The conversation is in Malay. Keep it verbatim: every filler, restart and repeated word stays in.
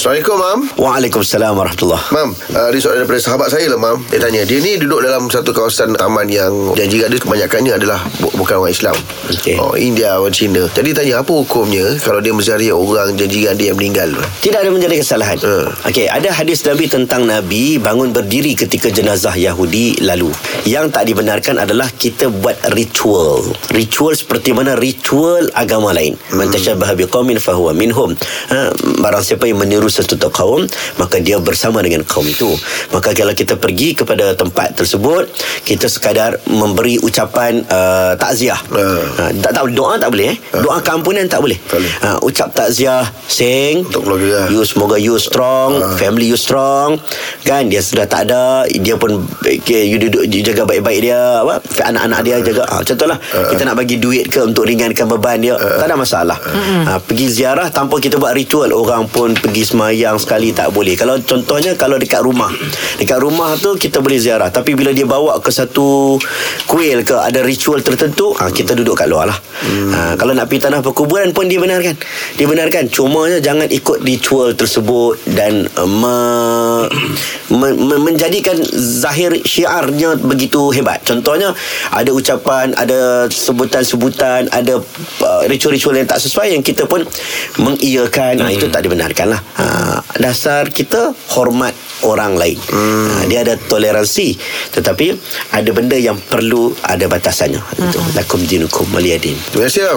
Assalamualaikum, Mam. Waalaikumsalam warahmatullahi. Mam, uh, ini soalan daripada sahabat saya lah, Mam. Dia tanya, dia ni duduk dalam satu kawasan taman yang jiran dia kebanyakannya adalah bu- bukan orang Islam. Okay. Oh, India, orang Cina. Jadi tanya, apa hukumnya kalau dia mencari orang jiran dia yang meninggal? Tidak ada menjadi kesalahan. Uh. Okey, ada hadis Nabi tentang Nabi bangun berdiri ketika jenazah Yahudi lalu. Yang tak dibenarkan adalah kita buat ritual. Ritual seperti mana ritual agama lain. Hmm. Mentaşabaha biqaumin fa huwa minhum. Ha, barang siapa yang meniru satu kaum, maka dia bersama dengan kaum itu. Maka kalau kita pergi kepada tempat tersebut, kita sekadar memberi ucapan uh, takziah. Uh. Uh, tak tahu doa tak boleh eh? Uh. Doa kampunan tak boleh. Uh, ucap takziah, sing untuk keluarga. You semoga you strong, uh. family you strong. Kan dia sudah tak ada, dia pun okay, you duduk you jaga baik-baik dia, apa? Anak-anak dia uh. jaga. Ah, contohlah uh. kita nak bagi duit ke untuk ringankan beban dia, uh. tak ada masalah. Uh. Uh, pergi ziarah tanpa kita buat ritual, orang pun pergi semayang sekali tak boleh. Kalau contohnya kalau dekat rumah, dekat rumah tu kita boleh ziarah, tapi bila dia bawa ke satu kuil ke ada ritual tertentu, ha, kita duduk kat luar lah. hmm. Ha, kalau nak pergi tanah perkuburan pun dibenarkan, dibenarkan cuma jangan ikut ritual tersebut dan uh, me, me, me, menjadikan zahir syiarnya begitu hebat. Contohnya ada ucapan, ada sebutan-sebutan, ada uh, ritual-ritual yang tak sesuai yang kita pun mengiyakan. hmm. Ha, itu tak dibenarkan lah. Ha, dasar kita hormat orang lain. hmm. Dia ada toleransi, tetapi ada benda yang perlu ada batasannya. hmm. Lakum dinukum waliyadin. Terima kasih.